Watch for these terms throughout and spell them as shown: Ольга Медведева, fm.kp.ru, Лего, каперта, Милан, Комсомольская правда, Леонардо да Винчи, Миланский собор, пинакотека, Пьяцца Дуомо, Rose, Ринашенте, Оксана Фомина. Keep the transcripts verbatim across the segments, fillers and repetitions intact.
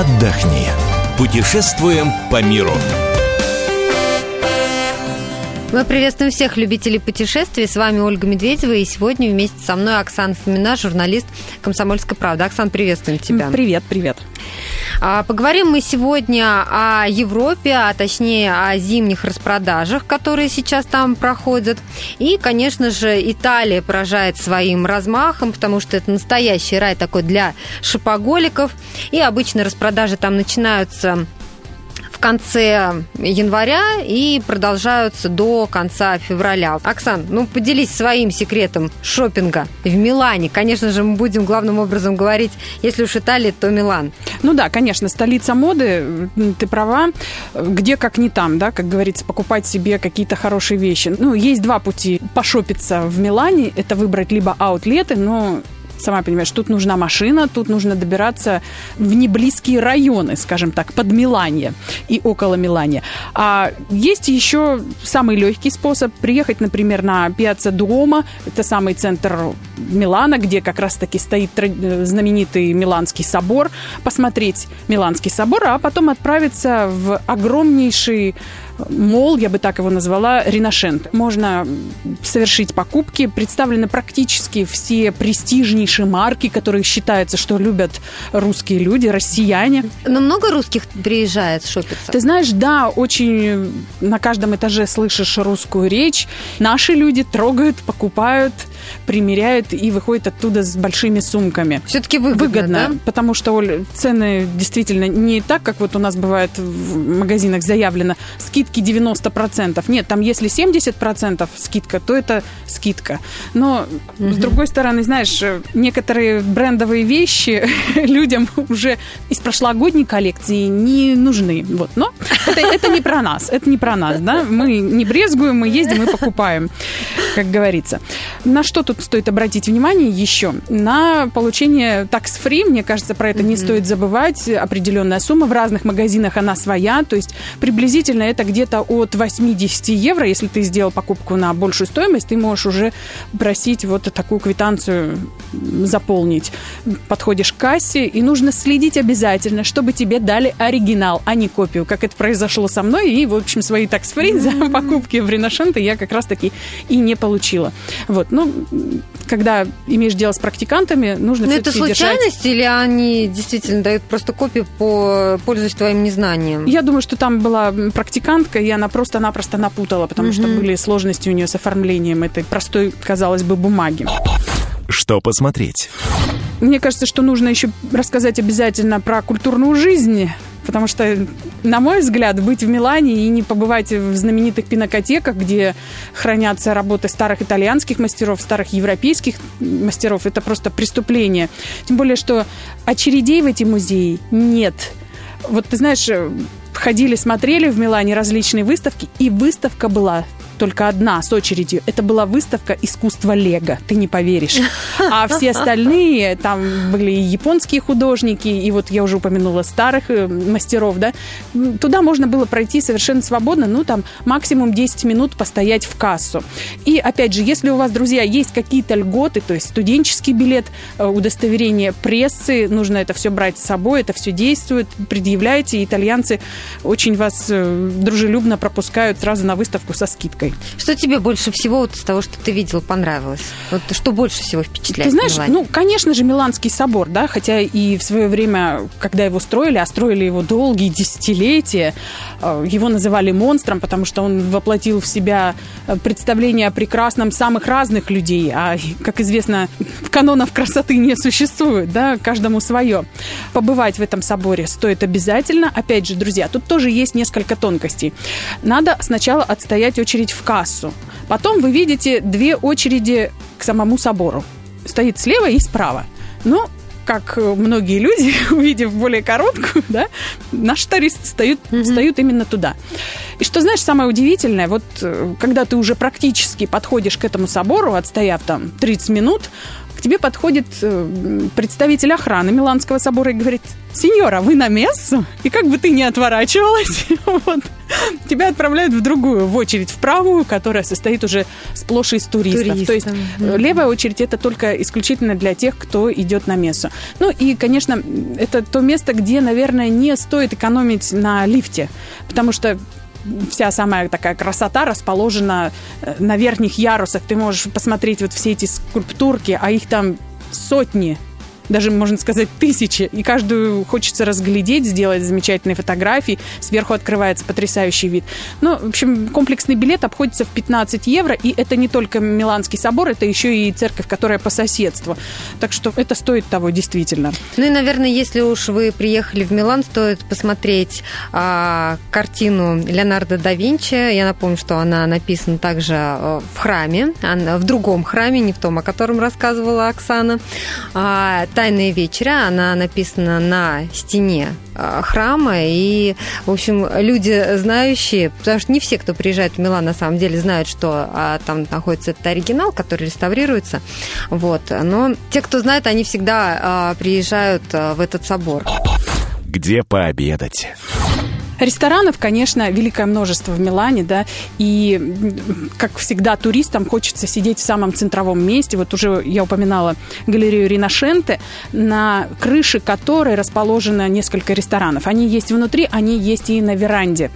отдохни. Путешествуем по миру. Мы приветствуем всех любителей путешествий. С вами Ольга Медведева, и сегодня вместе со мной Оксана Фомина, журналист «Комсомольской правды». Оксан, приветствуем тебя. Привет, привет. Поговорим мы сегодня о Европе, а точнее о зимних распродажах, которые сейчас там проходят. И, конечно же, Италия поражает своим размахом, потому что это настоящий рай такой для шопоголиков. И обычно распродажи там начинаются в конце января и продолжаются до конца февраля. Оксан, ну поделись своим секретом шопинга в Милане. Конечно же, мы будем главным образом говорить, если уж Италия, то Милан. Ну да, конечно, столица моды, ты права, где как не там, да, как говорится, покупать себе какие-то хорошие вещи. Ну, есть два пути пошопиться в Милане, это выбрать либо аутлеты, но... Сама понимаешь, тут нужна машина, тут нужно добираться в неблизкие районы, скажем так, под Миланье и около Миланье. А есть еще самый легкий способ приехать, например, на Пьяцца Дуомо, это самый центр Милана, где как раз-таки стоит знаменитый Миланский собор, посмотреть Миланский собор, а потом отправиться в огромнейший молл, я бы так его назвала, Ринашенте. Можно совершить покупки, представлены практически все престижнейшие марки, которые считаются, что любят русские люди, россияне. Но много русских приезжает шопиться? Ты знаешь, да, очень на каждом этаже слышишь русскую речь. Наши люди трогают, покупают, примеряют и выходят оттуда с большими сумками. Все-таки выгодно, выгодно, да? Потому что, Оль, цены действительно не так, как вот у нас бывает в магазинах заявлено, скидки девяносто процентов. Нет, там если семьдесят процентов скидка, то это скидка. Но, угу. с другой стороны, знаешь, некоторые брендовые вещи людям уже из прошлогодней коллекции не нужны. Вот. Но это, это не про нас. Это не про нас, да? Мы не брезгуем, мы ездим и покупаем, как говорится. На что тут стоит обратить внимание еще? На получение tax-free. Мне кажется, про это не стоит забывать. Определенная сумма. В разных магазинах она своя. То есть приблизительно это где-то от восемьдесят евро. Если ты сделал покупку на большую стоимость, ты можешь уже просить вот такую квитанцию заполнить. Подходишь к кассе, и нужно следить обязательно, чтобы тебе дали оригинал, а не копию, как это произошло со мной, и, в общем, свои tax-free mm-hmm. за покупки в Ренессансе я как раз-таки и не получила. Вот, ну, когда имеешь дело с практикантами, нужно все-таки держать... Но это случайность, держать... или они действительно дают просто копию, по... пользуясь твоим незнанием? Я думаю, что там была практикантка, и она просто-напросто напутала, потому mm-hmm. что были сложности у нее с оформлением этой простой, казалось бы, бумаги. Что посмотреть? Мне кажется, что нужно еще рассказать обязательно про культурную жизнь, потому что, на мой взгляд, быть в Милане и не побывать в знаменитых пинакотеках, где хранятся работы старых итальянских мастеров, старых европейских мастеров, это просто преступление. Тем более, что очередей в эти музеи нет. Вот ты знаешь, ходили, смотрели в Милане различные выставки, и выставка была... только одна с очередью. Это была выставка искусства Лего. Ты не поверишь. А все остальные, там были и японские художники, и вот я уже упомянула старых мастеров, да. Туда можно было пройти совершенно свободно, ну, там, максимум десять минут постоять в кассу. И, опять же, если у вас, друзья, есть какие-то льготы, то есть студенческий билет, удостоверение прессы, нужно это все брать с собой, это все действует, предъявляйте. Итальянцы очень вас дружелюбно пропускают сразу на выставку со скидкой. Что тебе больше всего вот из того, что ты видела, понравилось? Вот что больше всего впечатляет? Ты знаешь, ну, конечно же, Миланский собор, да, хотя и в свое время, когда его строили, а строили его долгие десятилетия, его называли монстром, потому что он воплотил в себя представление о прекрасном самых разных людей, а, как известно, канонов красоты не существует, да, каждому свое. Побывать в этом соборе стоит обязательно. Опять же, друзья, тут тоже есть несколько тонкостей. Надо сначала отстоять очередь в в кассу. Потом вы видите две очереди к самому собору. Стоит слева и справа. Но, как многие люди, увидев более короткую, да, наши туристы встают, mm-hmm. встают именно туда. И что, знаешь, самое удивительное, вот когда ты уже практически подходишь к этому собору, отстояв там тридцать минут, к тебе подходит представитель охраны Миланского собора и говорит: «Сеньора, вы на мессу?» И как бы ты ни отворачивалась, вот, тебя отправляют в другую, в очередь в правую, которая состоит уже сплошь из туристов. Туристам. То есть mm-hmm. левая очередь – это только исключительно для тех, кто идет на мессу. Ну и, конечно, это то место, где, наверное, не стоит экономить на лифте, потому что вся самая такая красота расположена на верхних ярусах. Ты можешь посмотреть вот все эти скульптурки, а их там сотни, даже, можно сказать, тысячи. И каждую хочется разглядеть, сделать замечательные фотографии. Сверху открывается потрясающий вид. Ну, в общем, комплексный билет обходится в пятнадцать евро. И это не только Миланский собор, это еще и церковь, которая по соседству. Так что это стоит того, действительно. Ну и, наверное, если уж вы приехали в Милан, стоит посмотреть а, картину Леонардо да Винчи. Я напомню, что она написана также в храме, в другом храме, не в том, о котором рассказывала Оксана. А, «Тайная вечеря», она написана на стене храма, и, в общем, люди знающие, потому что не все, кто приезжает в Милан, на самом деле знают, что а, там находится этот оригинал, который реставрируется, вот, но те, кто знает, они всегда а, приезжают а, в этот собор. Где пообедать? Ресторанов, конечно, великое множество в Милане, да, и, как всегда, туристам хочется сидеть в самом центровом месте. Вот уже я упоминала галерею Ринашенте, на крыше которой расположено несколько ресторанов. Они есть внутри, они есть и на веранде.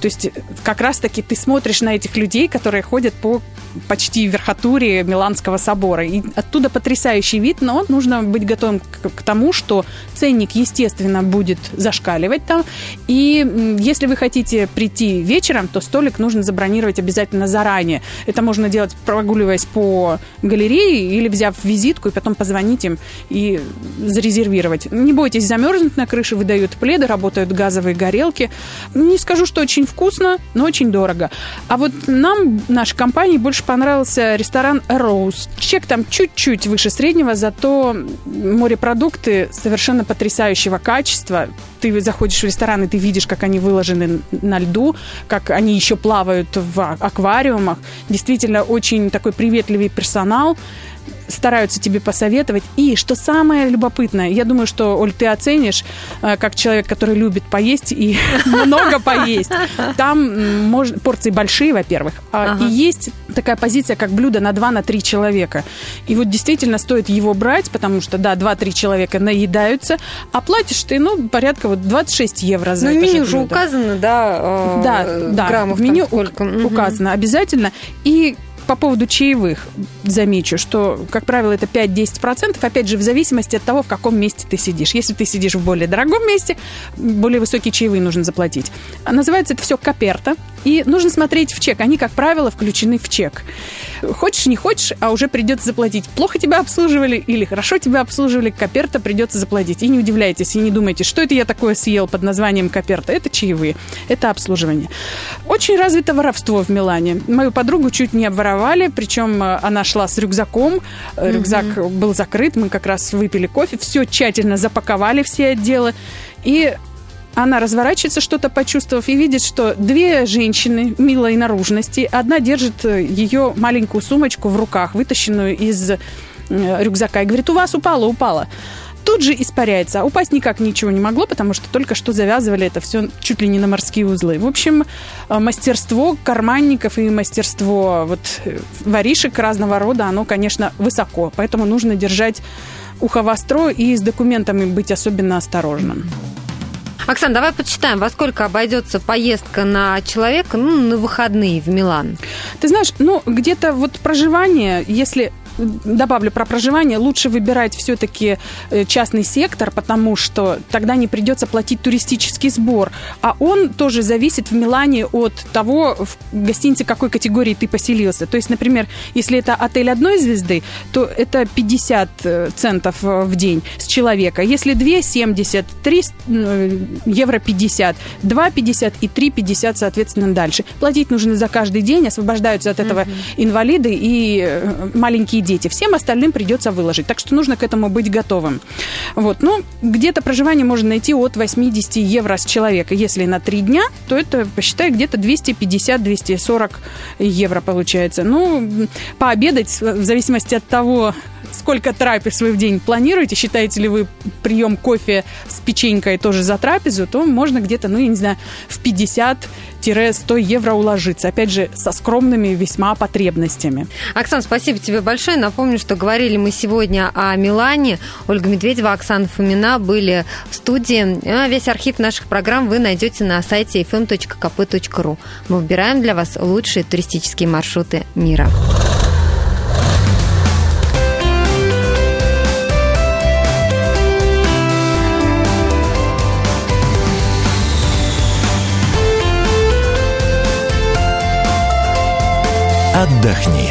То есть как раз-таки ты смотришь на этих людей, которые ходят по почти верхотуре Миланского собора. И оттуда потрясающий вид, но нужно быть готовым к тому, что ценник, естественно, будет зашкаливать там. И если вы хотите прийти вечером, то столик нужно забронировать обязательно заранее. Это можно делать, прогуливаясь по галерее или взяв визитку и потом позвонить им и зарезервировать. Не бойтесь замерзнуть на крыше, выдают пледы, работают газовые горелки. Не скажу, что очень вкусно, но очень дорого. А вот нам, нашей компании, больше понравился ресторан Rose. Чек там чуть-чуть выше среднего, зато морепродукты совершенно потрясающего качества. Ты заходишь в ресторан, и ты видишь, как они выложены на льду, как они еще плавают в аквариумах. Действительно, очень такой приветливый персонал. Стараются тебе посоветовать. И, что самое любопытное, я думаю, что, Оль, ты оценишь, как человек, который любит поесть и много поесть. Там порции большие, во-первых. И есть такая позиция, как блюдо на два-три человека. И вот действительно стоит его брать, потому что, да, два-три человека наедаются, а платишь ты, ну, порядка вот двадцать шесть евро за это же блюдо. В меню же указано, да, граммов там сколько. В меню указано обязательно. И по поводу чаевых замечу, что, как правило, это пять-десять процентов, опять же, в зависимости от того, в каком месте ты сидишь. Если ты сидишь в более дорогом месте, более высокие чаевые нужно заплатить. Называется это все каперта, и нужно смотреть в чек. Они, как правило, включены в чек. Хочешь, не хочешь, а уже придется заплатить. Плохо тебя обслуживали или хорошо тебя обслуживали, каперта придется заплатить. И не удивляйтесь, и не думайте, что это я такое съел под названием каперта. Это чаевые, это обслуживание. Очень развито воровство в Милане. Мою подругу чуть не обворовали. Причем она шла с рюкзаком. Рюкзак mm-hmm. был закрыт. Мы как раз выпили кофе. Все тщательно запаковали, все отделы. И она разворачивается, что-то почувствовав, и видит, что две женщины милой наружности. Одна держит ее маленькую сумочку в руках, вытащенную из рюкзака, и говорит: «У вас упало, упало». Тут же испаряется. А упасть никак ничего не могло, потому что только что завязывали это все чуть ли не на морские узлы. В общем, мастерство карманников и мастерство вот воришек разного рода, оно, конечно, высоко. Поэтому нужно держать ухо востро и с документами быть особенно осторожным. Оксана, давай почитаем, во сколько обойдется поездка на человека, ну, на выходные в Милан. Ты знаешь, ну, где-то вот проживание, если... Добавлю про проживание. Лучше выбирать все-таки частный сектор, потому что тогда не придется платить туристический сбор. А он тоже зависит в Милане от того, в гостинице какой категории ты поселился. То есть, например, если это отель одной звезды, то это пятьдесят центов в день с человека. Если две, семьдесят, три евро пятьдесят, два пятьдесят и три пятьдесят, соответственно, дальше. Платить нужно за каждый день, освобождаются от этого mm-hmm. инвалиды и маленькие дети. дети. Всем остальным придется выложить. Так что нужно к этому быть готовым. Вот. Ну, где-то проживание можно найти от восемьдесят евро с человека. Если на три дня, то это, посчитай, где-то двести пятьдесят - двести сорок евро получается. Ну, пообедать, в зависимости от того, сколько трапез вы в день планируете, считаете ли вы прием кофе с печенькой тоже за трапезу, то можно где-то, ну, я не знаю, в пятьдесят - сто евро уложиться. Опять же, со скромными весьма потребностями. Оксана, спасибо тебе большое. Напомню, что говорили мы сегодня о Милане. Ольга Медведева, Оксана Фомина были в студии. Весь архив наших программ вы найдете на сайте эф эм точка ка пэ точка ру. Мы выбираем для вас лучшие туристические маршруты мира. Отдохни.